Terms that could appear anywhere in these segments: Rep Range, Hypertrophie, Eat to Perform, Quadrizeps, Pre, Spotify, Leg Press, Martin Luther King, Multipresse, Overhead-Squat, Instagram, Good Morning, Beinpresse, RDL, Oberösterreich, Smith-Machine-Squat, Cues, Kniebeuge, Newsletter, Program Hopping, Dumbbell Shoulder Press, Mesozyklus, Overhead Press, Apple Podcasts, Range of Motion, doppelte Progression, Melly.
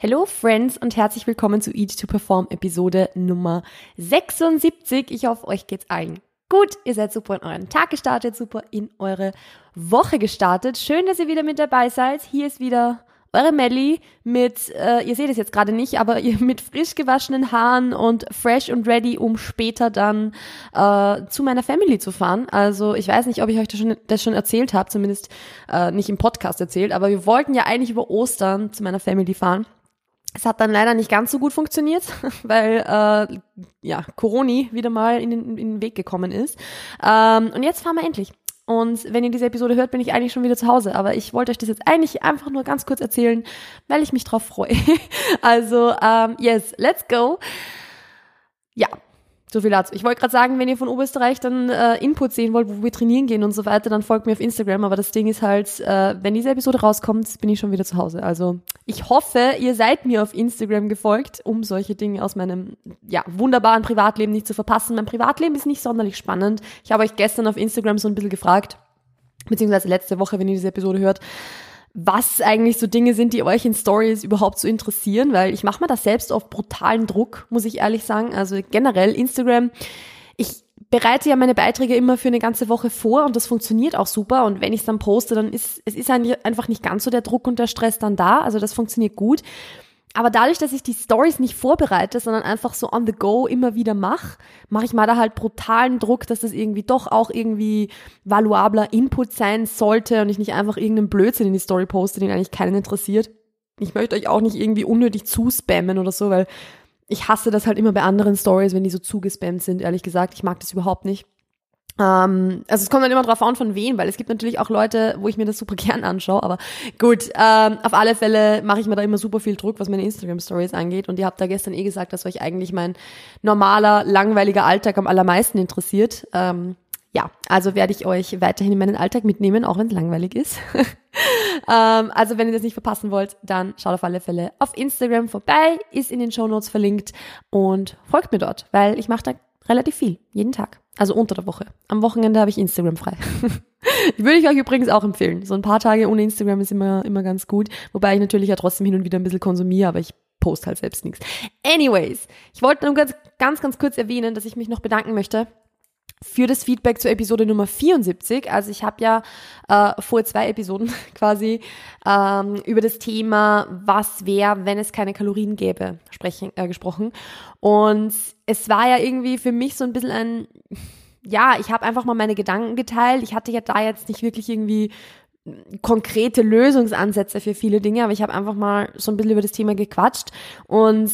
Hello Friends und herzlich willkommen zu Eat to Perform Episode Nummer 76. Ich hoffe, euch geht's allen gut. Ihr seid super in euren Tag gestartet, super in eure Woche gestartet. Schön, dass ihr wieder mit dabei seid. Hier ist wieder eure Melly mit, ihr seht es jetzt gerade nicht, aber mit frisch gewaschenen Haaren und fresh und ready, um später dann zu meiner Family zu fahren. Also ich weiß nicht, ob ich euch das schon erzählt habe, zumindest nicht im Podcast erzählt, aber wir wollten ja eigentlich über Ostern zu meiner Family fahren. Es hat dann leider nicht ganz so gut funktioniert, weil Corona wieder mal in den Weg gekommen ist. Und jetzt fahren wir endlich. Und wenn ihr diese Episode hört, bin ich eigentlich schon wieder zu Hause. Aber ich wollte euch das jetzt eigentlich einfach nur ganz kurz erzählen, weil ich mich drauf freue. Also, yes, let's go. Ja. So viel dazu. Ich wollte gerade sagen, wenn ihr von Oberösterreich dann Input sehen wollt, wo wir trainieren gehen und so weiter, dann folgt mir auf Instagram. Aber das Ding ist halt, wenn diese Episode rauskommt, bin ich schon wieder zu Hause. Also ich hoffe, ihr seid mir auf Instagram gefolgt, um solche Dinge aus meinem wunderbaren Privatleben nicht zu verpassen. Mein Privatleben ist nicht sonderlich spannend. Ich habe euch gestern auf Instagram so ein bisschen gefragt, beziehungsweise letzte Woche, wenn ihr diese Episode hört, was eigentlich so Dinge sind, die euch in Stories überhaupt so interessieren, weil ich mache mir das selbst auf brutalen Druck, muss ich ehrlich sagen. Also generell Instagram, ich bereite ja meine Beiträge immer für eine ganze Woche vor und das funktioniert auch super. Und wenn ich es dann poste, dann ist einfach nicht ganz so der Druck und der Stress dann da. Also das funktioniert gut. Aber dadurch, dass ich die Stories nicht vorbereite, sondern einfach so on the go immer wieder mache ich mal da halt brutalen Druck, dass das irgendwie doch auch irgendwie valuabler Input sein sollte und ich nicht einfach irgendeinen Blödsinn in die Story poste, den eigentlich keinen interessiert. Ich möchte euch auch nicht irgendwie unnötig zuspammen oder so, weil ich hasse das halt immer bei anderen Stories, wenn die so zugespammt sind, ehrlich gesagt. Ich mag das überhaupt nicht. Also es kommt dann immer drauf an, von wem, weil es gibt natürlich auch Leute, wo ich mir das super gern anschaue, aber gut, auf alle Fälle mache ich mir da immer super viel Druck, was meine Instagram-Stories angeht, und ihr habt da gestern gesagt, dass euch eigentlich mein normaler, langweiliger Alltag am allermeisten interessiert. Also werde ich euch weiterhin in meinen Alltag mitnehmen, auch wenn es langweilig ist. Also wenn ihr das nicht verpassen wollt, dann schaut auf alle Fälle auf Instagram vorbei, ist in den Shownotes verlinkt und folgt mir dort, weil ich mache da relativ viel, jeden Tag. Also unter der Woche. Am Wochenende habe ich Instagram frei. Würde ich euch übrigens auch empfehlen. So ein paar Tage ohne Instagram ist immer ganz gut. Wobei ich natürlich ja trotzdem hin und wieder ein bisschen konsumiere, aber ich poste halt selbst nichts. Anyways, ich wollte nur ganz kurz erwähnen, dass ich mich noch bedanken möchte für das Feedback zur Episode Nummer 74. Also ich habe ja vor 2 Episoden quasi über das Thema, was wäre, wenn es keine Kalorien gäbe, gesprochen. Und es war ja irgendwie für mich so ein bisschen ich habe einfach mal meine Gedanken geteilt. Ich hatte ja da jetzt nicht wirklich irgendwie konkrete Lösungsansätze für viele Dinge, aber ich habe einfach mal so ein bisschen über das Thema gequatscht und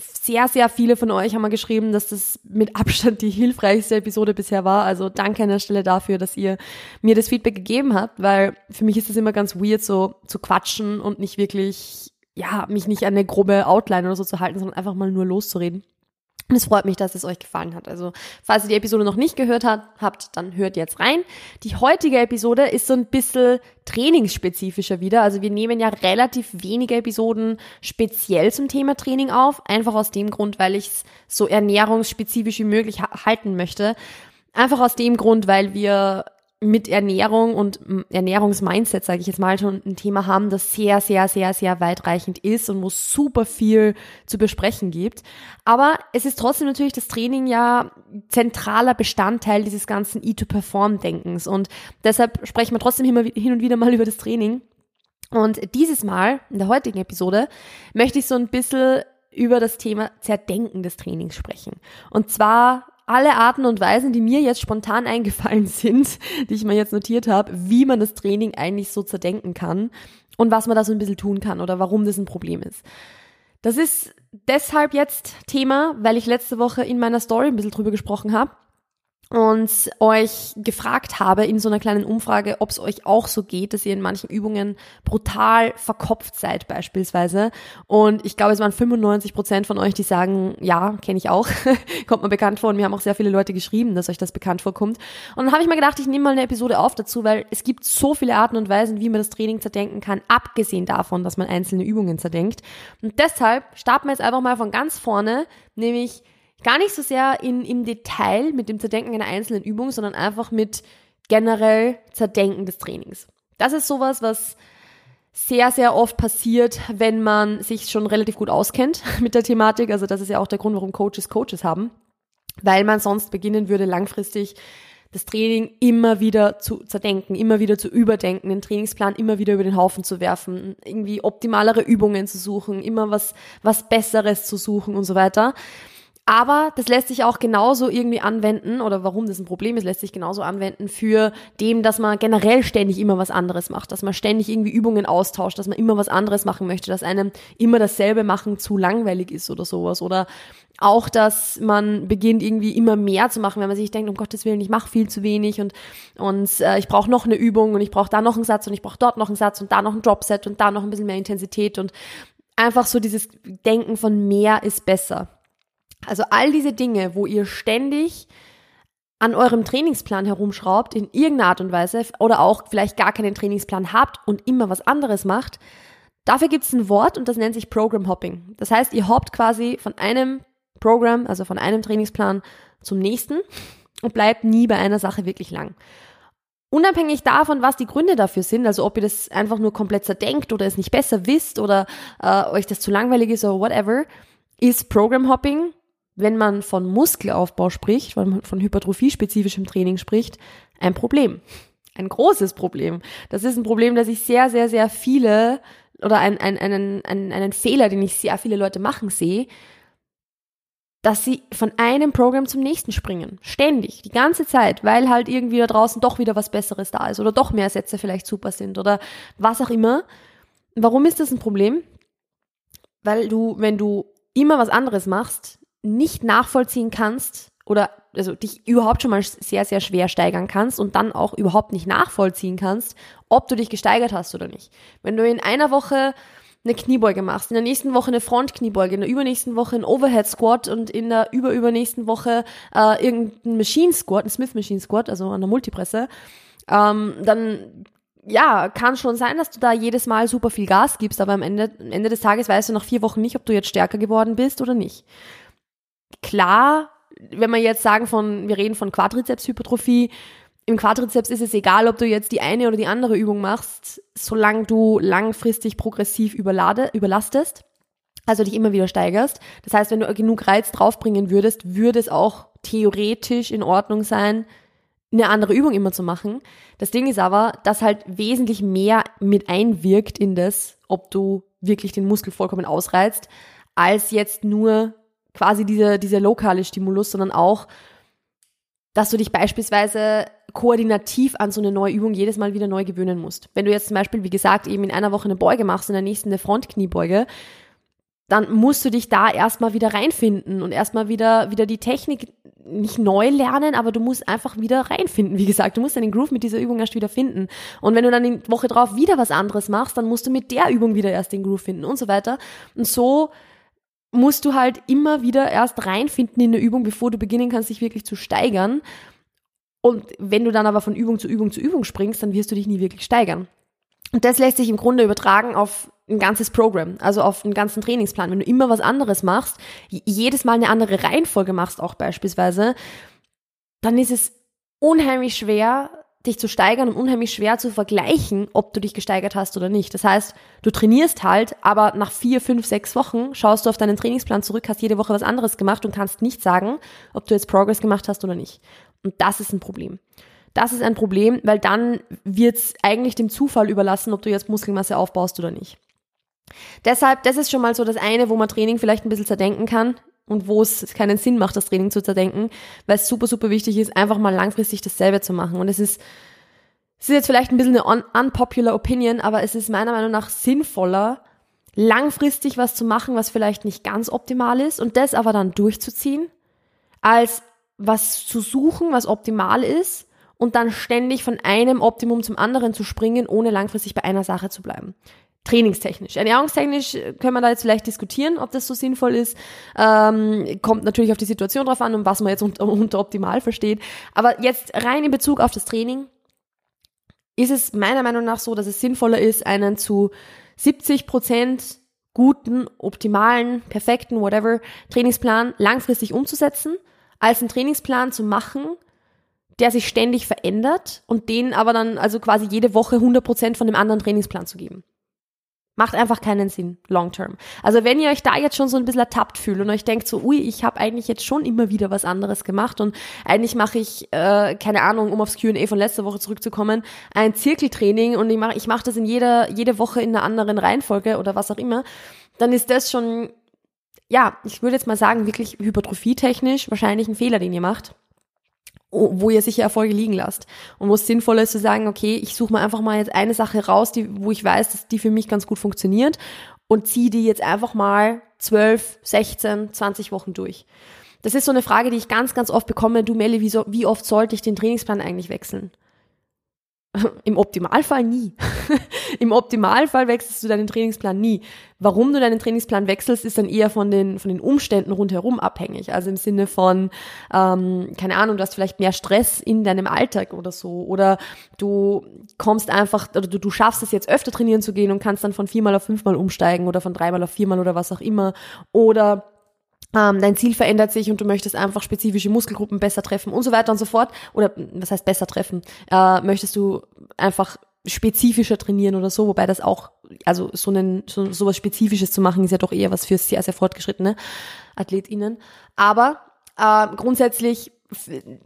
sehr, sehr viele von euch haben mal geschrieben, dass das mit Abstand die hilfreichste Episode bisher war. Also danke an der Stelle dafür, dass ihr mir das Feedback gegeben habt, weil für mich ist es immer ganz weird, so zu quatschen und nicht wirklich, mich nicht an eine grobe Outline oder so zu halten, sondern einfach mal nur loszureden. Und es freut mich, dass es euch gefallen hat. Also falls ihr die Episode noch nicht gehört habt, dann hört jetzt rein. Die heutige Episode ist so ein bisschen trainingsspezifischer wieder. Also wir nehmen ja relativ wenige Episoden speziell zum Thema Training auf. Einfach aus dem Grund, weil ich es so ernährungsspezifisch wie möglich halten möchte. Einfach aus dem Grund, weil wir mit Ernährung und Ernährungsmindset, sage ich jetzt mal, schon ein Thema haben, das sehr, sehr, sehr, sehr weitreichend ist und wo es super viel zu besprechen gibt. Aber es ist trotzdem natürlich das Training ja zentraler Bestandteil dieses ganzen Eat-to-Perform-Denkens. Und deshalb sprechen wir trotzdem hin und wieder mal über das Training. Und dieses Mal, in der heutigen Episode, möchte ich so ein bisschen über das Thema Zerdenken des Trainings sprechen. Und zwar alle Arten und Weisen, die mir jetzt spontan eingefallen sind, die ich mir jetzt notiert habe, wie man das Training eigentlich so zerdenken kann und was man da so ein bisschen tun kann oder warum das ein Problem ist. Das ist deshalb jetzt Thema, weil ich letzte Woche in meiner Story ein bisschen drüber gesprochen habe und euch gefragt habe in so einer kleinen Umfrage, ob es euch auch so geht, dass ihr in manchen Übungen brutal verkopft seid beispielsweise. Und ich glaube, es waren 95% von euch, die sagen, ja, kenne ich auch, kommt mir bekannt vor. Und mir haben auch sehr viele Leute geschrieben, dass euch das bekannt vorkommt. Und dann habe ich mir gedacht, ich nehme mal eine Episode auf dazu, weil es gibt so viele Arten und Weisen, wie man das Training zerdenken kann, abgesehen davon, dass man einzelne Übungen zerdenkt. Und deshalb starten wir jetzt einfach mal von ganz vorne, nämlich gar nicht so sehr im Detail mit dem Zerdenken einer einzelnen Übung, sondern einfach mit generell Zerdenken des Trainings. Das ist sowas, was sehr, sehr oft passiert, wenn man sich schon relativ gut auskennt mit der Thematik. Also das ist ja auch der Grund, warum Coaches Coaches haben, weil man sonst beginnen würde, langfristig das Training immer wieder zu zerdenken, immer wieder zu überdenken, den Trainingsplan immer wieder über den Haufen zu werfen, irgendwie optimalere Übungen zu suchen, immer was Besseres zu suchen und so weiter. Aber das lässt sich auch genauso irgendwie anwenden, oder warum das ein Problem ist, lässt sich genauso anwenden für dem, dass man generell ständig immer was anderes macht, dass man ständig irgendwie Übungen austauscht, dass man immer was anderes machen möchte, dass einem immer dasselbe machen zu langweilig ist oder sowas. Oder auch, dass man beginnt irgendwie immer mehr zu machen, wenn man sich denkt, um Gottes Willen, ich mache viel zu wenig und ich brauche noch eine Übung und ich brauche da noch einen Satz und ich brauche dort noch einen Satz und da noch ein Dropset und da noch ein bisschen mehr Intensität und einfach so dieses Denken von mehr ist besser. Also all diese Dinge, wo ihr ständig an eurem Trainingsplan herumschraubt, in irgendeiner Art und Weise, oder auch vielleicht gar keinen Trainingsplan habt und immer was anderes macht, dafür gibt es ein Wort und das nennt sich Program Hopping. Das heißt, ihr hoppt quasi von einem Programm, also von einem Trainingsplan zum nächsten und bleibt nie bei einer Sache wirklich lang. Unabhängig davon, was die Gründe dafür sind, also ob ihr das einfach nur komplett zerdenkt oder es nicht besser wisst oder euch das zu langweilig ist oder whatever, ist Program Hopping, wenn man von Muskelaufbau spricht, wenn man von hypertrophie-spezifischem Training spricht, ein Problem. Ein großes Problem. Das ist ein Problem, das ich sehr, sehr, sehr viele, oder einen Fehler, den ich sehr viele Leute machen sehe, dass sie von einem Programm zum nächsten springen. Ständig, die ganze Zeit, weil halt irgendwie da draußen doch wieder was Besseres da ist oder doch mehr Sätze vielleicht super sind oder was auch immer. Warum ist das ein Problem? Weil du, wenn du immer was anderes machst, nicht nachvollziehen kannst oder also dich überhaupt schon mal sehr, sehr schwer steigern kannst und dann auch überhaupt nicht nachvollziehen kannst, ob du dich gesteigert hast oder nicht. Wenn du in einer Woche eine Kniebeuge machst, in der nächsten Woche eine Frontkniebeuge, in der übernächsten Woche ein Overhead-Squat und in der überübernächsten Woche irgendein Machine-Squat, ein Smith-Machine-Squat, also an der Multipresse, dann ja, kann schon sein, dass du da jedes Mal super viel Gas gibst, aber am Ende des Tages weißt du nach 4 Wochen nicht, ob du jetzt stärker geworden bist oder nicht. Klar, wenn wir jetzt sagen, wir reden von Quadrizeps-Hypertrophie, im Quadrizeps ist es egal, ob du jetzt die eine oder die andere Übung machst, solange du langfristig progressiv überlastest, also dich immer wieder steigerst. Das heißt, wenn du genug Reiz draufbringen würdest, würde es auch theoretisch in Ordnung sein, eine andere Übung immer zu machen. Das Ding ist aber, dass halt wesentlich mehr mit einwirkt in das, ob du wirklich den Muskel vollkommen ausreizt, als jetzt nur quasi dieser lokale Stimulus, sondern auch, dass du dich beispielsweise koordinativ an so eine neue Übung jedes Mal wieder neu gewöhnen musst. Wenn du jetzt zum Beispiel, wie gesagt, eben in einer Woche eine Beuge machst, in der nächsten eine Frontkniebeuge, dann musst du dich da erstmal wieder reinfinden und erstmal wieder die Technik nicht neu lernen, aber du musst einfach wieder reinfinden, wie gesagt. Du musst deinen Groove mit dieser Übung erst wieder finden. Und wenn du dann die Woche drauf wieder was anderes machst, dann musst du mit der Übung wieder erst den Groove finden und so weiter. Und so musst du halt immer wieder erst reinfinden in eine Übung, bevor du beginnen kannst, dich wirklich zu steigern. Und wenn du dann aber von Übung zu Übung zu Übung springst, dann wirst du dich nie wirklich steigern. Und das lässt sich im Grunde übertragen auf ein ganzes Programm, also auf einen ganzen Trainingsplan. Wenn du immer was anderes machst, jedes Mal eine andere Reihenfolge machst auch beispielsweise, dann ist es unheimlich schwer, dich zu steigern und unheimlich schwer zu vergleichen, ob du dich gesteigert hast oder nicht. Das heißt, du trainierst halt, aber nach 4, 5, 6 Wochen schaust du auf deinen Trainingsplan zurück, hast jede Woche was anderes gemacht und kannst nicht sagen, ob du jetzt Progress gemacht hast oder nicht. Und das ist ein Problem. Das ist ein Problem, weil dann wird es eigentlich dem Zufall überlassen, ob du jetzt Muskelmasse aufbaust oder nicht. Deshalb, das ist schon mal so das eine, wo man Training vielleicht ein bisschen zerdenken kann und wo es keinen Sinn macht, das Training zu zerdenken, weil es super, super wichtig ist, einfach mal langfristig dasselbe zu machen. Und es ist jetzt vielleicht ein bisschen eine unpopular Opinion, aber es ist meiner Meinung nach sinnvoller, langfristig was zu machen, was vielleicht nicht ganz optimal ist und das aber dann durchzuziehen, als was zu suchen, was optimal ist, und dann ständig von einem Optimum zum anderen zu springen, ohne langfristig bei einer Sache zu bleiben. Trainingstechnisch. Ernährungstechnisch können wir da jetzt vielleicht diskutieren, ob das so sinnvoll ist. Kommt natürlich auf die Situation drauf an und was man jetzt unter optimal versteht. Aber jetzt rein in Bezug auf das Training ist es meiner Meinung nach so, dass es sinnvoller ist, einen zu 70% guten, optimalen, perfekten, whatever, Trainingsplan langfristig umzusetzen, als einen Trainingsplan zu machen, der sich ständig verändert und den aber dann also quasi jede Woche 100% von dem anderen Trainingsplan zu geben. Macht einfach keinen Sinn, long term. Also wenn ihr euch da jetzt schon so ein bisschen ertappt fühlt und euch denkt so, ui, ich habe eigentlich jetzt schon immer wieder was anderes gemacht und eigentlich mache ich, keine Ahnung, um aufs Q&A von letzter Woche zurückzukommen, ein Zirkeltraining und ich mach das in jede Woche in einer anderen Reihenfolge oder was auch immer, dann ist das schon, ja, ich würde jetzt mal sagen, wirklich hypertrophietechnisch wahrscheinlich ein Fehler, den ihr macht, wo ihr sicher Erfolge liegen lasst und wo es sinnvoller ist zu sagen, okay, ich suche mir einfach mal jetzt eine Sache raus, wo ich weiß, dass die für mich ganz gut funktioniert und ziehe die jetzt einfach mal 12, 16, 20 Wochen durch. Das ist so eine Frage, die ich ganz, ganz oft bekomme. Du Melly, wie oft sollte ich den Trainingsplan eigentlich wechseln? Im Optimalfall nie. Im Optimalfall wechselst du deinen Trainingsplan nie. Warum du deinen Trainingsplan wechselst, ist dann eher von den Umständen rundherum abhängig. Also im Sinne von, keine Ahnung, du hast vielleicht mehr Stress in deinem Alltag oder so. Oder du kommst einfach, oder du schaffst es jetzt öfter trainieren zu gehen und kannst dann von 4x auf 5x umsteigen oder von 3x auf 4x oder was auch immer. Oder dein Ziel verändert sich und du möchtest einfach spezifische Muskelgruppen besser treffen und so weiter und so fort. Oder, was heißt besser treffen? Möchtest du einfach spezifischer trainieren oder so, wobei das auch, also sowas Spezifisches zu machen, ist ja doch eher was für sehr, sehr fortgeschrittene AthletInnen. Aber grundsätzlich,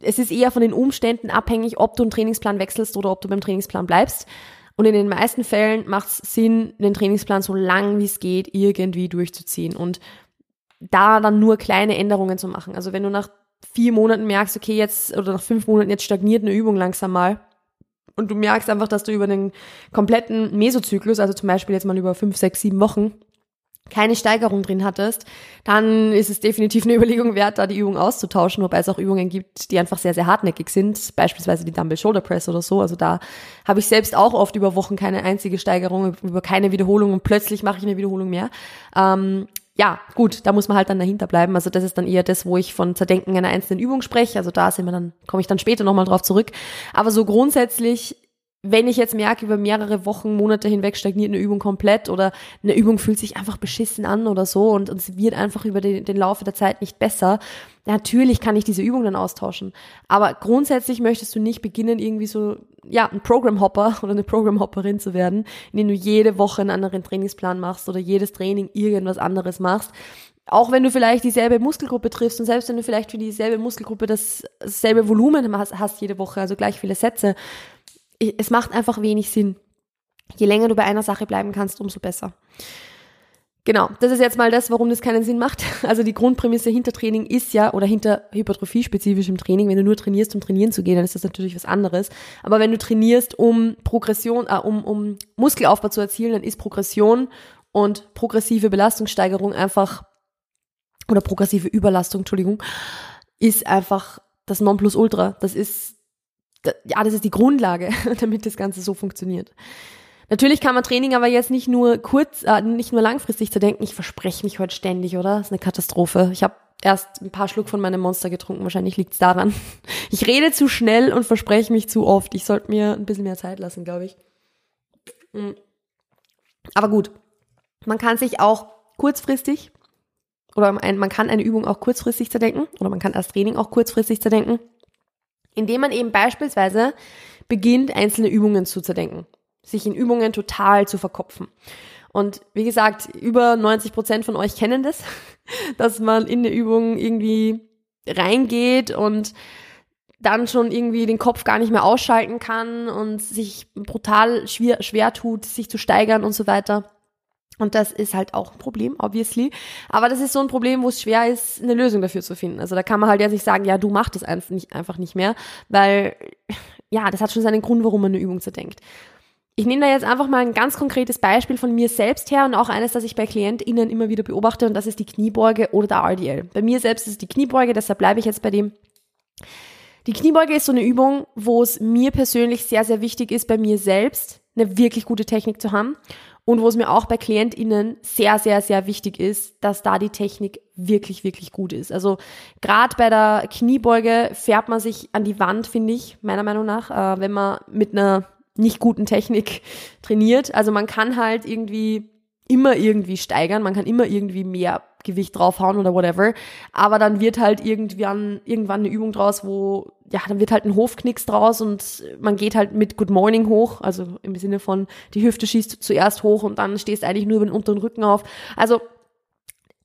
es ist eher von den Umständen abhängig, ob du einen Trainingsplan wechselst oder ob du beim Trainingsplan bleibst. Und in den meisten Fällen macht es Sinn, den Trainingsplan so lang wie es geht irgendwie durchzuziehen und da dann nur kleine Änderungen zu machen. Also wenn du nach 4 Monaten merkst, okay, jetzt, oder nach 5 Monaten jetzt stagniert eine Übung langsam mal und du merkst einfach, dass du über den kompletten Mesozyklus, also zum Beispiel jetzt mal über 5, 6, 7 Wochen, keine Steigerung drin hattest, dann ist es definitiv eine Überlegung wert, da die Übung auszutauschen, wobei es auch Übungen gibt, die einfach sehr, sehr hartnäckig sind, beispielsweise die Dumbbell Shoulder Press oder so. Also da habe ich selbst auch oft über Wochen keine einzige Steigerung, über keine Wiederholung und plötzlich mache ich eine Wiederholung mehr. Ja, gut, da muss man halt dann dahinter bleiben. Also das ist dann eher das, wo ich von Zerdenken einer einzelnen Übung spreche. Also da sind wir dann, komme ich dann später nochmal drauf zurück. Aber so grundsätzlich, wenn ich jetzt merke, über mehrere Wochen, Monate hinweg stagniert eine Übung komplett oder eine Übung fühlt sich einfach beschissen an oder so und es wird einfach über den Laufe der Zeit nicht besser, natürlich kann ich diese Übung dann austauschen. Aber grundsätzlich möchtest du nicht beginnen, irgendwie so, ja, ein Programhopper oder eine Programhopperin zu werden, indem du jede Woche einen anderen Trainingsplan machst oder jedes Training irgendwas anderes machst. Auch wenn du vielleicht dieselbe Muskelgruppe triffst und selbst wenn du vielleicht für dieselbe Muskelgruppe dasselbe Volumen hast jede Woche, also gleich viele Sätze, es macht einfach wenig Sinn. Je länger du bei einer Sache bleiben kannst, umso besser. Genau, das ist jetzt mal das, warum das keinen Sinn macht. Also die Grundprämisse hinter Training ist ja, oder hinter hypertrophie-spezifischem Training, wenn du nur trainierst, um trainieren zu gehen, dann ist das natürlich was anderes. Aber wenn du trainierst, um Progression, um Muskelaufbau zu erzielen, dann ist Progression und progressive Belastungssteigerung einfach, oder progressive Überlastung, Entschuldigung, ist einfach das Nonplusultra. Das ist die Grundlage, damit das Ganze so funktioniert. Natürlich kann man Training aber jetzt nicht nur langfristig zerdenken. Ich verspreche mich heute ständig, oder? Das ist eine Katastrophe. Ich habe erst ein paar Schluck von meinem Monster getrunken. Wahrscheinlich liegt's daran. Ich rede zu schnell und verspreche mich zu oft. Ich sollte mir ein bisschen mehr Zeit lassen, glaube ich. Aber gut, man kann sich auch kurzfristig oder man kann eine Übung auch kurzfristig zerdenken oder man kann das Training auch kurzfristig zerdenken, indem man eben beispielsweise beginnt, einzelne Übungen zu zerdenken, sich in Übungen total zu verkopfen. Und wie gesagt, über 90% von euch kennen das, dass man in eine Übung irgendwie reingeht und dann schon irgendwie den Kopf gar nicht mehr ausschalten kann und sich brutal schwer tut, sich zu steigern und so weiter. Und das ist halt auch ein Problem, obviously. Aber das ist so ein Problem, wo es schwer ist, eine Lösung dafür zu finden. Also da kann man halt jetzt nicht sagen, ja, du machst das einfach nicht mehr, weil, ja, das hat schon seinen Grund, warum man eine Übung zerdenkt. Ich nehme da jetzt einfach mal ein ganz konkretes Beispiel von mir selbst her und auch eines, das ich bei KlientInnen immer wieder beobachte, und das ist die Kniebeuge oder der RDL. Bei mir selbst ist es die Kniebeuge, deshalb bleibe ich jetzt bei dem. Die Kniebeuge ist so eine Übung, wo es mir persönlich sehr, sehr wichtig ist, bei mir selbst eine wirklich gute Technik zu haben. Und wo es mir auch bei KlientInnen sehr, sehr, sehr wichtig ist, dass da die Technik wirklich, wirklich gut ist. Also gerade bei der Kniebeuge fährt man sich an die Wand, finde ich, meiner Meinung nach, wenn man mit einer nicht guten Technik trainiert. Also man kann halt irgendwie immer irgendwie steigern, man kann immer irgendwie mehr Gewicht draufhauen oder whatever, aber dann wird halt irgendwann eine Übung draus, wo, ja, dann wird halt ein Hofknicks draus und man geht halt mit Good Morning hoch, also im Sinne von, die Hüfte schießt du zuerst hoch und dann stehst eigentlich nur über den unteren Rücken auf, also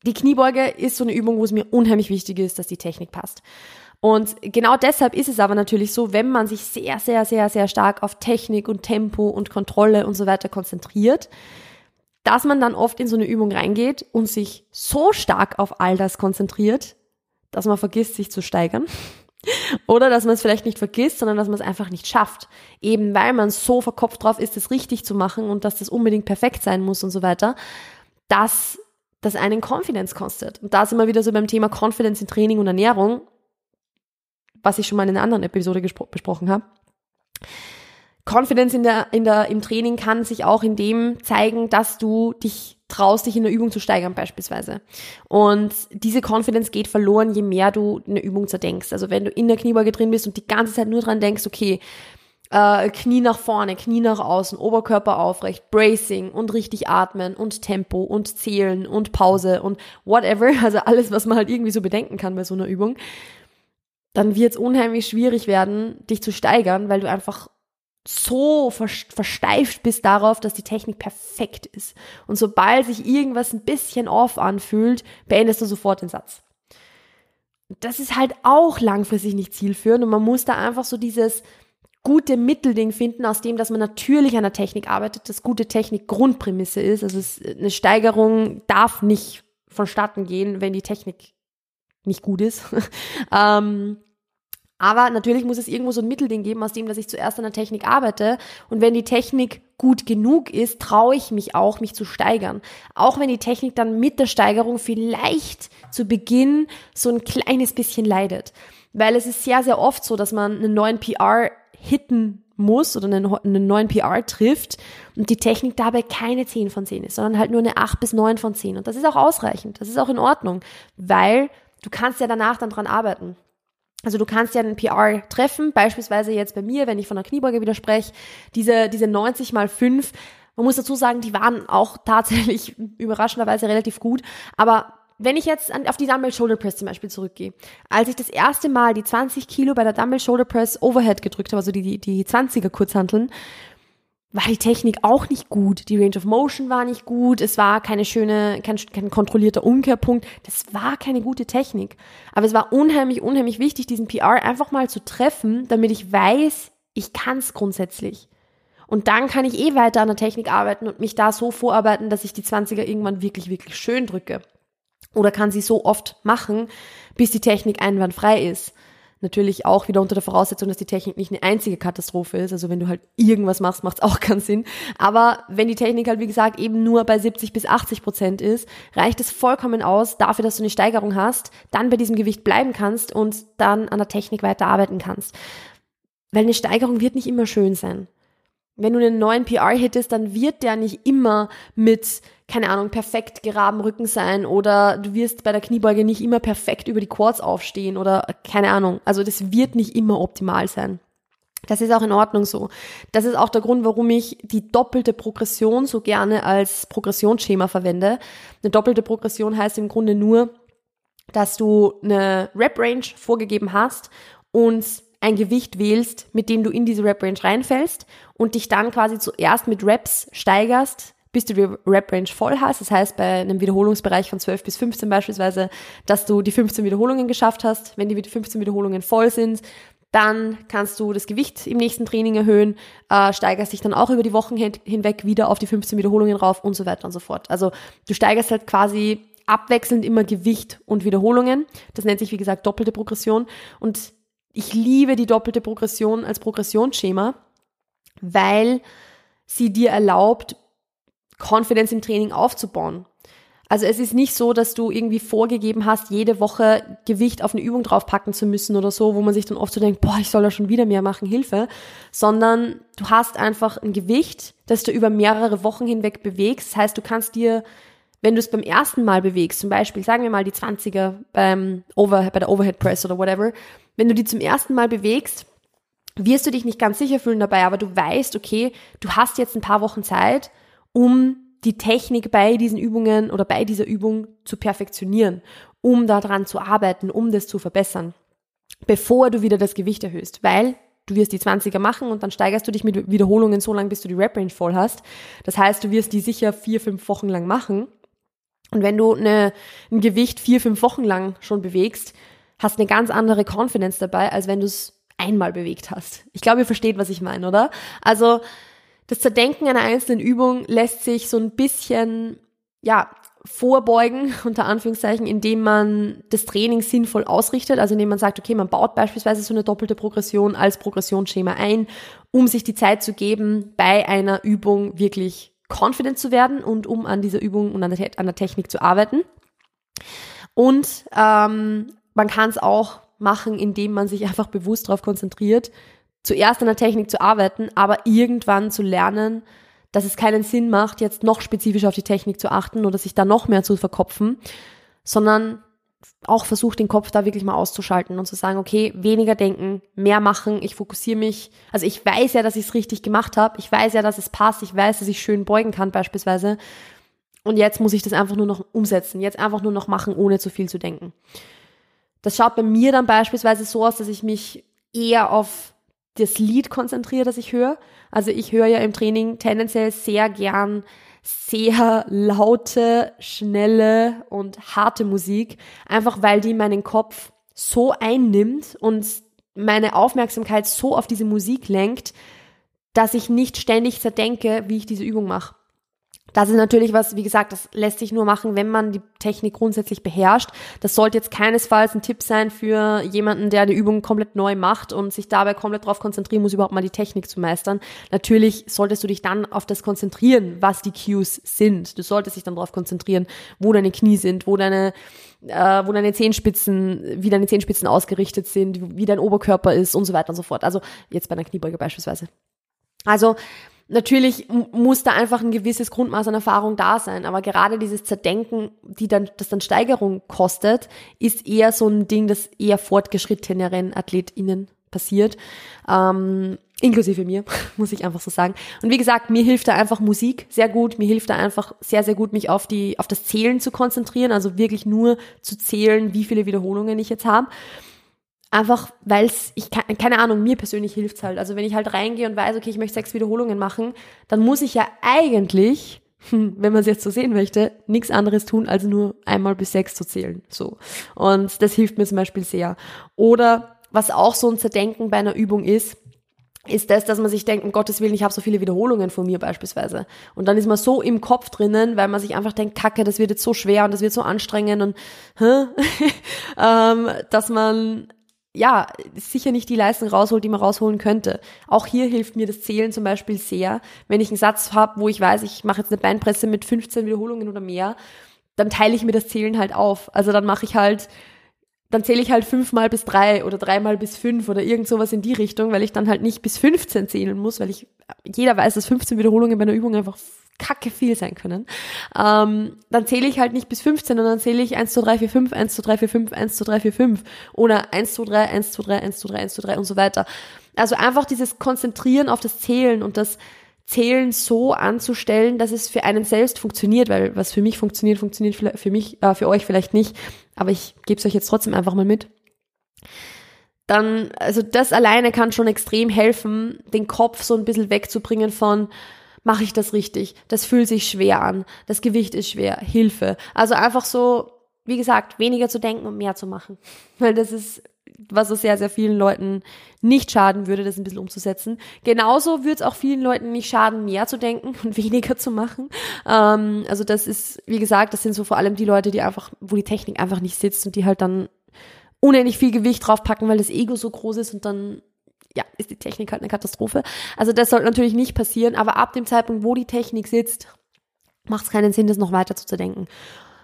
die Kniebeuge ist so eine Übung, wo es mir unheimlich wichtig ist, dass die Technik passt. Und genau deshalb ist es aber natürlich so, wenn man sich sehr, sehr, sehr, sehr stark auf Technik und Tempo und Kontrolle und so weiter konzentriert, dass man dann oft in so eine Übung reingeht und sich so stark auf all das konzentriert, dass man vergisst, sich zu steigern. Oder dass man es vielleicht nicht vergisst, sondern dass man es einfach nicht schafft. Eben weil man so verkopft drauf ist, das richtig zu machen und dass das unbedingt perfekt sein muss und so weiter, dass das einen Confidence kostet. Und da sind wir wieder so beim Thema Confidence in Training und Ernährung, was ich schon mal in einer anderen Episode besprochen habe. Confidence im Training kann sich auch in dem zeigen, dass du dich traust, dich in der Übung zu steigern beispielsweise. Und diese Confidence geht verloren, je mehr du eine Übung zerdenkst. Also wenn du in der Kniebeuge drin bist und die ganze Zeit nur dran denkst, okay, Knie nach vorne, Knie nach außen, Oberkörper aufrecht, Bracing und richtig atmen und Tempo und Zählen und Pause und whatever, also alles, was man halt irgendwie so bedenken kann bei so einer Übung, dann wird es unheimlich schwierig werden, dich zu steigern, weil du einfach so versteift bist darauf, dass die Technik perfekt ist. Und sobald sich irgendwas ein bisschen off anfühlt, beendest du sofort den Satz. Das ist halt auch langfristig nicht zielführend und man muss da einfach so dieses gute Mittelding finden, aus dem, dass man natürlich an der Technik arbeitet, dass gute Technik Grundprämisse ist. Also eine Steigerung darf nicht vonstatten gehen, wenn die Technik nicht gut ist. Aber natürlich muss es irgendwo so ein Mittelding geben, aus dem, dass ich zuerst an der Technik arbeite. Und wenn die Technik gut genug ist, traue ich mich auch, mich zu steigern. Auch wenn die Technik dann mit der Steigerung vielleicht zu Beginn so ein kleines bisschen leidet. Weil es ist sehr, sehr oft so, dass man einen neuen PR hitten muss oder einen neuen PR trifft und die Technik dabei keine 10 von 10 ist, sondern halt nur eine 8 bis 9 von 10. Und das ist auch ausreichend, das ist auch in Ordnung, weil du kannst ja danach dann dran arbeiten. Also du kannst ja einen PR treffen, beispielsweise jetzt bei mir, wenn ich von der Kniebeuge wieder spreche, diese 90x5, man muss dazu sagen, die waren auch tatsächlich überraschenderweise relativ gut, aber wenn ich jetzt auf die Dumbbell Shoulder Press zum Beispiel zurückgehe, als ich das erste Mal die 20 Kilo bei der Dumbbell Shoulder Press Overhead gedrückt habe, also die 20er Kurzhanteln, war die Technik auch nicht gut. Die Range of Motion war nicht gut, es war kein kontrollierter Umkehrpunkt, das war keine gute Technik. Aber es war unheimlich, unheimlich wichtig, diesen PR einfach mal zu treffen, damit ich weiß, ich kann es grundsätzlich. Und dann kann ich weiter an der Technik arbeiten und mich da so vorarbeiten, dass ich die 20er irgendwann wirklich, wirklich schön drücke. Oder kann sie so oft machen, bis die Technik einwandfrei ist. Natürlich auch wieder unter der Voraussetzung, dass die Technik nicht eine einzige Katastrophe ist. Also wenn du halt irgendwas machst, macht es auch keinen Sinn. Aber wenn die Technik halt, wie gesagt, eben nur bei 70-80% ist, reicht es vollkommen aus dafür, dass du eine Steigerung hast, dann bei diesem Gewicht bleiben kannst und dann an der Technik weiter arbeiten kannst. Weil eine Steigerung wird nicht immer schön sein. Wenn du einen neuen PR hittest, dann wird der nicht immer mit, keine Ahnung, perfekt geraden Rücken sein oder du wirst bei der Kniebeuge nicht immer perfekt über die Quads aufstehen oder keine Ahnung. Also das wird nicht immer optimal sein. Das ist auch in Ordnung so. Das ist auch der Grund, warum ich die doppelte Progression so gerne als Progressionsschema verwende. Eine doppelte Progression heißt im Grunde nur, dass du eine Rep Range vorgegeben hast und ein Gewicht wählst, mit dem du in diese Rep-Range reinfällst und dich dann quasi zuerst mit Reps steigerst, bis du die Rep-Range voll hast. Das heißt, bei einem Wiederholungsbereich von 12 bis 15 beispielsweise, dass du die 15 Wiederholungen geschafft hast. Wenn die 15 Wiederholungen voll sind, dann kannst du das Gewicht im nächsten Training erhöhen, steigerst dich dann auch über die Wochen hinweg wieder auf die 15 Wiederholungen rauf und so weiter und so fort. Also du steigerst halt quasi abwechselnd immer Gewicht und Wiederholungen. Das nennt sich, wie gesagt, doppelte Progression. Und ich liebe die doppelte Progression als Progressionsschema, weil sie dir erlaubt, Confidence im Training aufzubauen. Also es ist nicht so, dass du irgendwie vorgegeben hast, jede Woche Gewicht auf eine Übung draufpacken zu müssen oder so, wo man sich dann oft so denkt, boah, ich soll da schon wieder mehr machen, Hilfe. Sondern du hast einfach ein Gewicht, das du über mehrere Wochen hinweg bewegst. Das heißt, du kannst dir, wenn du es beim ersten Mal bewegst, zum Beispiel, sagen wir mal die 20er bei der Overhead Press oder whatever, wenn du die zum ersten Mal bewegst, wirst du dich nicht ganz sicher fühlen dabei, aber du weißt, okay, du hast jetzt ein paar Wochen Zeit, um die Technik bei diesen Übungen oder bei dieser Übung zu perfektionieren, um daran zu arbeiten, um das zu verbessern, bevor du wieder das Gewicht erhöhst, weil du wirst die 20er machen und dann steigerst du dich mit Wiederholungen so lange, bis du die Rep Range voll hast. Das heißt, du wirst die sicher 4-5 Wochen lang machen. Und wenn du ein Gewicht 4-5 Wochen lang schon bewegst, hast eine ganz andere Confidence dabei, als wenn du es einmal bewegt hast. Ich glaube, ihr versteht, was ich meine, oder? Also das Zerdenken einer einzelnen Übung lässt sich so ein bisschen, ja, vorbeugen, unter Anführungszeichen, indem man das Training sinnvoll ausrichtet, also indem man sagt, okay, man baut beispielsweise so eine doppelte Progression als Progressionsschema ein, um sich die Zeit zu geben, bei einer Übung wirklich confident zu werden und um an dieser Übung und an der Technik zu arbeiten. Und man kann es auch machen, indem man sich einfach bewusst darauf konzentriert, zuerst an der Technik zu arbeiten, aber irgendwann zu lernen, dass es keinen Sinn macht, jetzt noch spezifischer auf die Technik zu achten oder sich da noch mehr zu verkopfen, sondern auch versucht, den Kopf da wirklich mal auszuschalten und zu sagen, okay, weniger denken, mehr machen, ich fokussiere mich, also ich weiß ja, dass ich es richtig gemacht habe, ich weiß ja, dass es passt, ich weiß, dass ich schön beugen kann beispielsweise und jetzt muss ich das einfach nur noch umsetzen, jetzt einfach nur noch machen, ohne zu viel zu denken. Das schaut bei mir dann beispielsweise so aus, dass ich mich eher auf das Lied konzentriere, das ich höre. Also ich höre ja im Training tendenziell sehr gern sehr laute, schnelle und harte Musik, einfach weil die meinen Kopf so einnimmt und meine Aufmerksamkeit so auf diese Musik lenkt, dass ich nicht ständig zerdenke, wie ich diese Übung mache. Das ist natürlich was, wie gesagt, das lässt sich nur machen, wenn man die Technik grundsätzlich beherrscht. Das sollte jetzt keinesfalls ein Tipp sein für jemanden, der die Übung komplett neu macht und sich dabei komplett darauf konzentrieren muss, überhaupt mal die Technik zu meistern. Natürlich solltest du dich dann auf das konzentrieren, was die Cues sind. Du solltest dich dann darauf konzentrieren, wo deine Knie sind, wie deine Zehenspitzen ausgerichtet sind, wie dein Oberkörper ist und so weiter und so fort. Also jetzt bei einer Kniebeuge beispielsweise. Also natürlich muss da einfach ein gewisses Grundmaß an Erfahrung da sein, aber gerade dieses Zerdenken, das dann Steigerung kostet, ist eher so ein Ding, das eher fortgeschritteneren AthletInnen passiert, inklusive mir, muss ich einfach so sagen. Und wie gesagt, mir hilft da einfach Musik sehr gut, mir hilft da einfach sehr, sehr gut, mich auf das Zählen zu konzentrieren, also wirklich nur zu zählen, wie viele Wiederholungen ich jetzt habe. Einfach, weil mir persönlich hilft's halt. Also wenn ich halt reingehe und weiß, okay, ich möchte 6 Wiederholungen machen, dann muss ich ja eigentlich, wenn man es jetzt so sehen möchte, nichts anderes tun, als nur einmal bis 6 zu zählen. So. Und das hilft mir zum Beispiel sehr. Oder was auch so ein Zerdenken bei einer Übung ist das, dass man sich denkt, um Gottes Willen, ich habe so viele Wiederholungen von mir beispielsweise. Und dann ist man so im Kopf drinnen, weil man sich einfach denkt, Kacke, das wird jetzt so schwer und das wird so anstrengend und dass man ja, sicher nicht die Leistung rausholt, die man rausholen könnte. Auch hier hilft mir das Zählen zum Beispiel sehr. Wenn ich einen Satz habe, wo ich weiß, ich mache jetzt eine Beinpresse mit 15 Wiederholungen oder mehr, dann teile ich mir das Zählen halt auf. Also dann zähle ich halt 5 mal bis 3 oder 3 mal bis 5 oder irgend sowas in die Richtung, weil ich dann halt nicht bis 15 zählen muss, weil jeder weiß, dass 15 Wiederholungen bei einer Übung einfach kacke viel sein können. Dann zähle ich halt nicht bis 15 und dann zähle ich 1, 2, 3, 4, 5, 1, 2, 3, 4, 5, 1, 2, 3, 4, 5 oder 1, 2, 3, 1, 2, 3, 1, 2, 3, 1, 2, 3 und so weiter. Also einfach dieses Konzentrieren auf das Zählen und das Zählen so anzustellen, dass es für einen selbst funktioniert, weil was für mich funktioniert, funktioniert für mich, für euch vielleicht nicht, aber ich gebe es euch jetzt trotzdem einfach mal mit. Dann, also das alleine kann schon extrem helfen, den Kopf so ein bisschen wegzubringen von, mache ich das richtig? Das fühlt sich schwer an. Das Gewicht ist schwer. Hilfe. Also einfach so, wie gesagt, weniger zu denken und mehr zu machen. Weil das ist, was so sehr, sehr vielen Leuten nicht schaden würde, das ein bisschen umzusetzen. Genauso würde es auch vielen Leuten nicht schaden, mehr zu denken und weniger zu machen. Also das ist, wie gesagt, das sind so vor allem die Leute, die einfach, wo die Technik einfach nicht sitzt und die halt dann unendlich viel Gewicht draufpacken, weil das Ego so groß ist und dann ja, ist die Technik halt eine Katastrophe. Also das sollte natürlich nicht passieren, aber ab dem Zeitpunkt, wo die Technik sitzt, macht es keinen Sinn, das noch weiter zu zerdenken.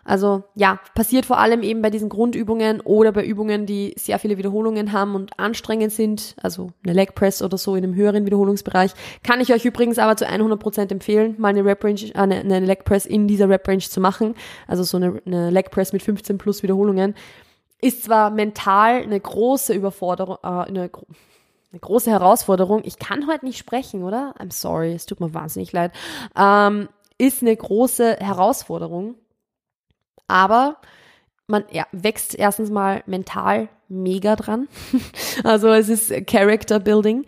Also ja, passiert vor allem eben bei diesen Grundübungen oder bei Übungen, die sehr viele Wiederholungen haben und anstrengend sind, also eine Leg Press oder so in einem höheren Wiederholungsbereich. Kann ich euch übrigens aber zu 100% empfehlen, mal eine Rep Range, eine Leg Press in dieser Rep Range zu machen, also so eine Leg Press mit 15 plus Wiederholungen. Ist zwar mental eine große Überforderung, eine große Herausforderung. Ich kann heute nicht sprechen, oder? I'm sorry, es tut mir wahnsinnig leid. ist eine große Herausforderung, aber man wächst erstens mal mental mega dran. Also es ist Character Building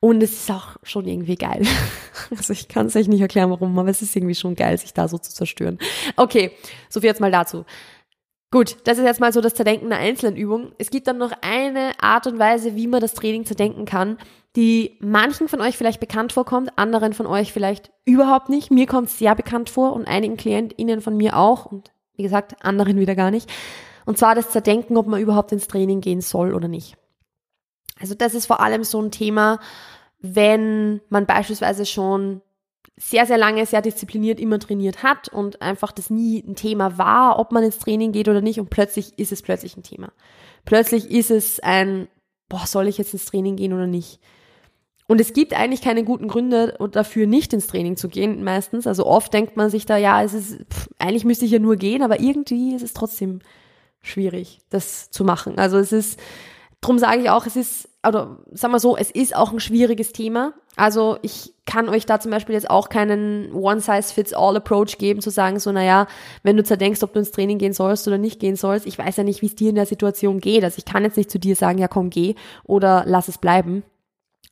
und es ist auch schon irgendwie geil. Also ich kann es echt nicht erklären, warum, aber es ist irgendwie schon geil, sich da so zu zerstören. Okay, so viel jetzt mal dazu. Gut, das ist jetzt mal so das Zerdenken einer einzelnen Übung. Es gibt dann noch eine Art und Weise, wie man das Training zerdenken kann, die manchen von euch vielleicht bekannt vorkommt, anderen von euch vielleicht überhaupt nicht. Mir kommt es sehr bekannt vor und einigen KlientInnen von mir auch und wie gesagt, anderen wieder gar nicht. Und zwar das Zerdenken, ob man überhaupt ins Training gehen soll oder nicht. Also das ist vor allem so ein Thema, wenn man beispielsweise schon sehr, sehr lange, sehr diszipliniert immer trainiert hat und einfach das nie ein Thema war, ob man ins Training geht oder nicht und plötzlich ist es ein Thema. Plötzlich ist es soll ich jetzt ins Training gehen oder nicht? Und es gibt eigentlich keine guten Gründe dafür, nicht ins Training zu gehen meistens. Also oft denkt man sich da, eigentlich müsste ich ja nur gehen, aber irgendwie ist es trotzdem schwierig, das zu machen. Also es ist, drum sage ich auch, es ist auch ein schwieriges Thema. Also ich kann euch da zum Beispiel jetzt auch keinen One-Size-Fits-All-Approach geben, zu sagen so, wenn du zerdenkst, ob du ins Training gehen sollst oder nicht gehen sollst, ich weiß ja nicht, wie es dir in der Situation geht. Also ich kann jetzt nicht zu dir sagen, ja komm, geh oder lass es bleiben.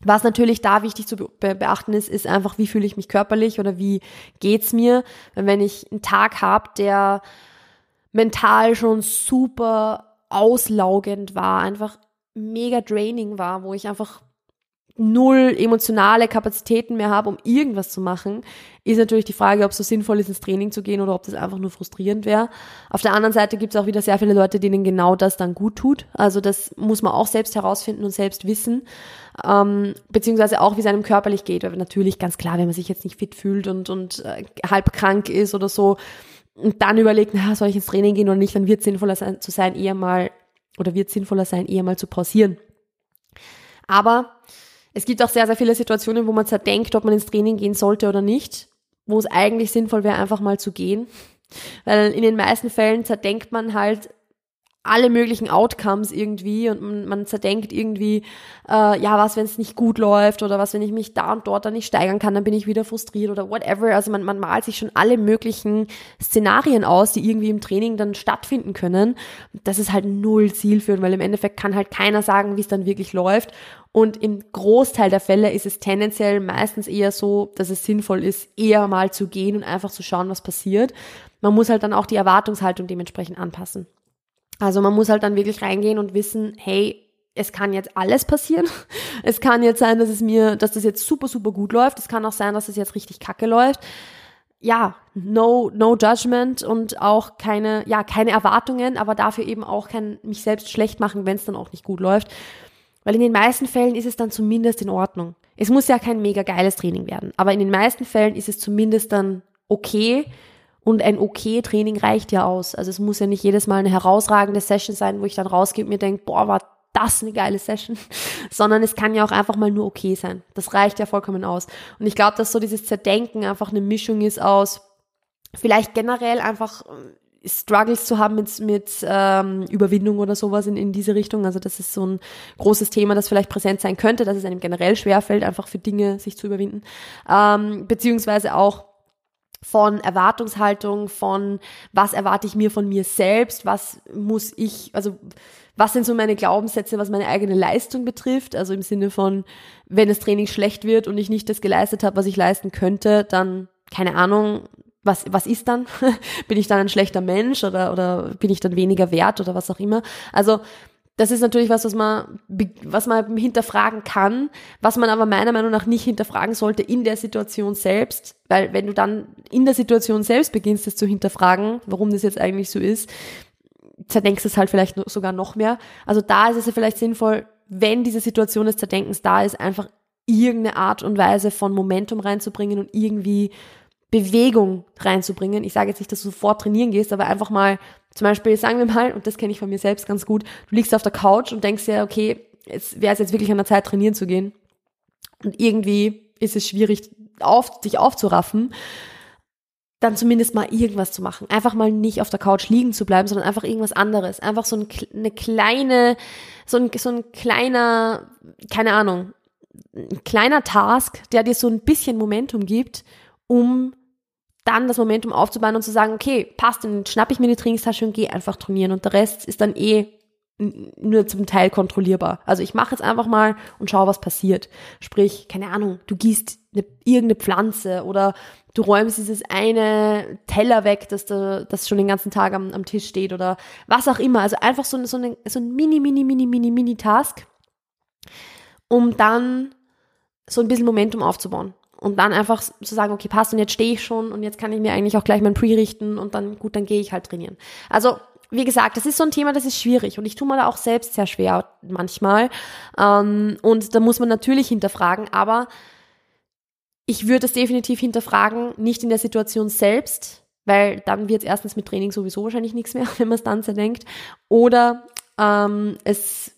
Was natürlich da wichtig zu beachten ist einfach, wie fühle ich mich körperlich oder wie geht's mir? Wenn ich einen Tag habe, der mental schon super auslaugend war, einfach mega draining war, wo ich einfach null emotionale Kapazitäten mehr habe, um irgendwas zu machen, ist natürlich die Frage, ob es so sinnvoll ist, ins Training zu gehen oder ob das einfach nur frustrierend wäre. Auf der anderen Seite gibt es auch wieder sehr viele Leute, denen genau das dann gut tut. Also das muss man auch selbst herausfinden und selbst wissen, beziehungsweise auch, wie es einem körperlich geht. Weil natürlich, ganz klar, wenn man sich jetzt nicht fit fühlt und halb krank ist oder so und dann überlegt, soll ich ins Training gehen oder nicht, dann wird es sinnvoller sein, eher mal zu pausieren. Aber es gibt auch sehr, sehr viele Situationen, wo man zerdenkt, ob man ins Training gehen sollte oder nicht, wo es eigentlich sinnvoll wäre, einfach mal zu gehen. Weil in den meisten Fällen zerdenkt man halt alle möglichen Outcomes irgendwie und man zerdenkt irgendwie, was, wenn es nicht gut läuft oder was, wenn ich mich da und dort dann nicht steigern kann, dann bin ich wieder frustriert oder whatever. Also man malt sich schon alle möglichen Szenarien aus, die irgendwie im Training dann stattfinden können. Das ist halt null zielführend, weil im Endeffekt kann halt keiner sagen, wie es dann wirklich läuft. Und im Großteil der Fälle ist es tendenziell meistens eher so, dass es sinnvoll ist, eher mal zu gehen und einfach zu schauen, was passiert. Man muss halt dann auch die Erwartungshaltung dementsprechend anpassen. Also man muss halt dann wirklich reingehen und wissen, hey, es kann jetzt alles passieren. Es kann jetzt sein, dass das jetzt super, super gut läuft. Es kann auch sein, dass es jetzt richtig kacke läuft. Ja, no judgment und auch keine Erwartungen, aber dafür eben auch kein mich selbst schlecht machen, wenn es dann auch nicht gut läuft. Weil in den meisten Fällen ist es dann zumindest in Ordnung. Es muss ja kein mega geiles Training werden, aber in den meisten Fällen ist es zumindest dann okay. Und ein okay Training reicht ja aus. Also es muss ja nicht jedes Mal eine herausragende Session sein, wo ich dann rausgehe und mir denke, war das eine geile Session. Sondern es kann ja auch einfach mal nur okay sein. Das reicht ja vollkommen aus. Und ich glaube, dass so dieses Zerdenken einfach eine Mischung ist aus vielleicht generell einfach Struggles zu haben mit Überwindung oder sowas in diese Richtung. Also das ist so ein großes Thema, das vielleicht präsent sein könnte, dass es einem generell schwerfällt, einfach für Dinge sich zu überwinden. Beziehungsweise auch von Erwartungshaltung, von was erwarte ich mir von mir selbst, was sind so meine Glaubenssätze, was meine eigene Leistung betrifft, also im Sinne von, wenn das Training schlecht wird und ich nicht das geleistet habe, was ich leisten könnte, dann, keine Ahnung, was ist dann? Bin ich dann ein schlechter Mensch oder bin ich dann weniger wert oder was auch immer? Also das ist natürlich was man hinterfragen kann, was man aber meiner Meinung nach nicht hinterfragen sollte in der Situation selbst, weil wenn du dann in der Situation selbst beginnst, das zu hinterfragen, warum das jetzt eigentlich so ist, zerdenkst es halt vielleicht sogar noch mehr. Also da ist es ja vielleicht sinnvoll, wenn diese Situation des Zerdenkens da ist, einfach irgendeine Art und Weise von Momentum reinzubringen und irgendwie Bewegung reinzubringen. Ich sage jetzt nicht, dass du sofort trainieren gehst, aber einfach mal, zum Beispiel, sagen wir mal, und das kenne ich von mir selbst ganz gut, du liegst auf der Couch und denkst dir, okay, wäre es jetzt wirklich an der Zeit, trainieren zu gehen. Und irgendwie ist es schwierig, dich aufzuraffen, dann zumindest mal irgendwas zu machen. Einfach mal nicht auf der Couch liegen zu bleiben, sondern einfach irgendwas anderes. Einfach ein kleiner Task, der dir so ein bisschen Momentum gibt, um dann das Momentum aufzubauen und zu sagen, okay, passt, dann schnappe ich mir die Trainingstasche und gehe einfach trainieren. Und der Rest ist dann nur zum Teil kontrollierbar. Also ich mache jetzt einfach mal und schaue, was passiert. Sprich, keine Ahnung, du gießt irgendeine Pflanze oder du räumst dieses eine Teller weg, das schon den ganzen Tag am Tisch steht oder was auch immer. Also einfach so ein Mini-Task, um dann so ein bisschen Momentum aufzubauen. Und dann einfach zu sagen, okay, passt, und jetzt stehe ich schon und jetzt kann ich mir eigentlich auch gleich mein Pre richten und dann gehe ich halt trainieren. Also, wie gesagt, das ist so ein Thema, das ist schwierig und ich tue mir da auch selbst sehr schwer manchmal. Und da muss man natürlich hinterfragen, aber ich würde es definitiv hinterfragen, nicht in der Situation selbst, weil dann wird es erstens mit Training sowieso wahrscheinlich nichts mehr, wenn man es dann zerdenkt. Oder es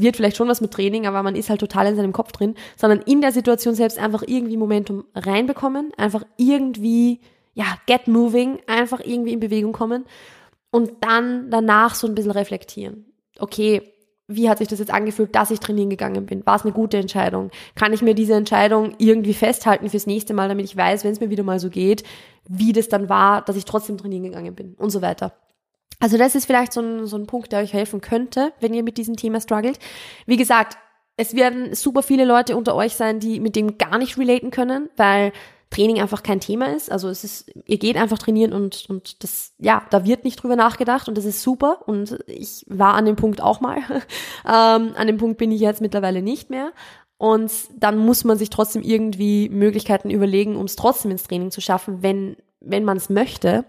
wird vielleicht schon was mit Training, aber man ist halt total in seinem Kopf drin, sondern in der Situation selbst einfach irgendwie Momentum reinbekommen, einfach irgendwie, ja, get moving, einfach irgendwie in Bewegung kommen und dann danach so ein bisschen reflektieren. Okay, wie hat sich das jetzt angefühlt, dass ich trainieren gegangen bin? War es eine gute Entscheidung? Kann ich mir diese Entscheidung irgendwie festhalten fürs nächste Mal, damit ich weiß, wenn es mir wieder mal so geht, wie das dann war, dass ich trotzdem trainieren gegangen bin und so weiter. Also das ist vielleicht so ein Punkt, der euch helfen könnte, wenn ihr mit diesem Thema struggelt. Wie gesagt, es werden super viele Leute unter euch sein, die mit dem gar nicht relaten können, weil Training einfach kein Thema ist. Also ihr geht einfach trainieren und das, ja, da wird nicht drüber nachgedacht und das ist super. Und ich war an dem Punkt auch mal. An dem Punkt bin ich jetzt mittlerweile nicht mehr. Und dann muss man sich trotzdem irgendwie Möglichkeiten überlegen, um es trotzdem ins Training zu schaffen, wenn man es möchte,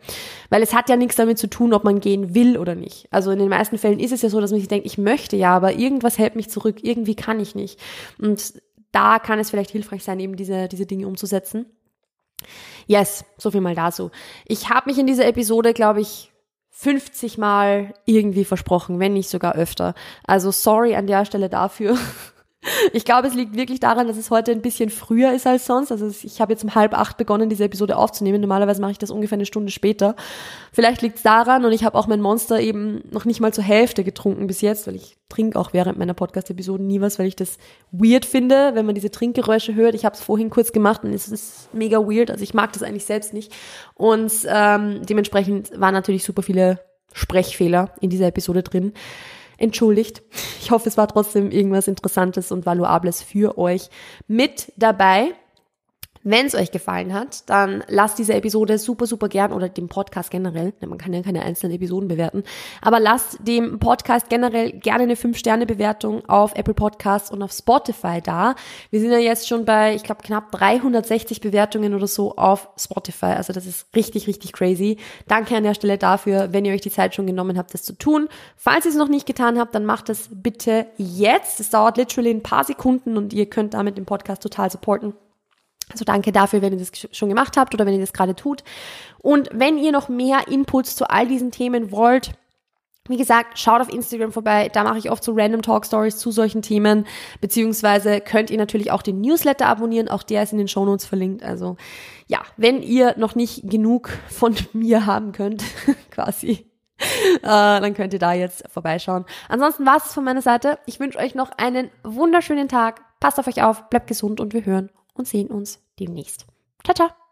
weil es hat ja nichts damit zu tun, ob man gehen will oder nicht. Also in den meisten Fällen ist es ja so, dass man sich denkt, ich möchte ja, aber irgendwas hält mich zurück, irgendwie kann ich nicht. Und da kann es vielleicht hilfreich sein, eben diese Dinge umzusetzen. Yes, so viel mal dazu. Ich habe mich in dieser Episode, glaube ich, 50 Mal irgendwie versprochen, wenn nicht sogar öfter. Also sorry an der Stelle dafür. Ich glaube, es liegt wirklich daran, dass es heute ein bisschen früher ist als sonst. Also ich habe jetzt 7:30 begonnen, diese Episode aufzunehmen. Normalerweise mache ich das ungefähr eine Stunde später. Vielleicht liegt es daran und ich habe auch mein Monster eben noch nicht mal zur Hälfte getrunken bis jetzt, weil ich trinke auch während meiner Podcast-Episoden nie was, weil ich das weird finde, wenn man diese Trinkgeräusche hört. Ich habe es vorhin kurz gemacht und es ist mega weird. Also ich mag das eigentlich selbst nicht. Und dementsprechend waren natürlich super viele Sprechfehler in dieser Episode drin. Entschuldigt. Ich hoffe, es war trotzdem irgendwas Interessantes und Valuables für euch mit dabei. Wenn es euch gefallen hat, dann lasst diese Episode super, super gern oder dem Podcast generell, man kann ja keine einzelnen Episoden bewerten, aber lasst dem Podcast generell gerne eine 5-Sterne-Bewertung auf Apple Podcasts und auf Spotify da. Wir sind ja jetzt schon bei, ich glaube, knapp 360 Bewertungen oder so auf Spotify, also das ist richtig, richtig crazy. Danke an der Stelle dafür, wenn ihr euch die Zeit schon genommen habt, das zu tun. Falls ihr es noch nicht getan habt, dann macht das bitte jetzt. Es dauert literally ein paar Sekunden und ihr könnt damit den Podcast total supporten. Also danke dafür, wenn ihr das schon gemacht habt oder wenn ihr das gerade tut. Und wenn ihr noch mehr Inputs zu all diesen Themen wollt, wie gesagt, schaut auf Instagram vorbei, da mache ich oft so Random Talk Stories zu solchen Themen, beziehungsweise könnt ihr natürlich auch den Newsletter abonnieren, auch der ist in den Shownotes verlinkt. Also ja, wenn ihr noch nicht genug von mir haben könnt, quasi, dann könnt ihr da jetzt vorbeischauen. Ansonsten war es von meiner Seite. Ich wünsche euch noch einen wunderschönen Tag. Passt auf euch auf, bleibt gesund und wir hören und sehen uns demnächst. Ciao, ciao.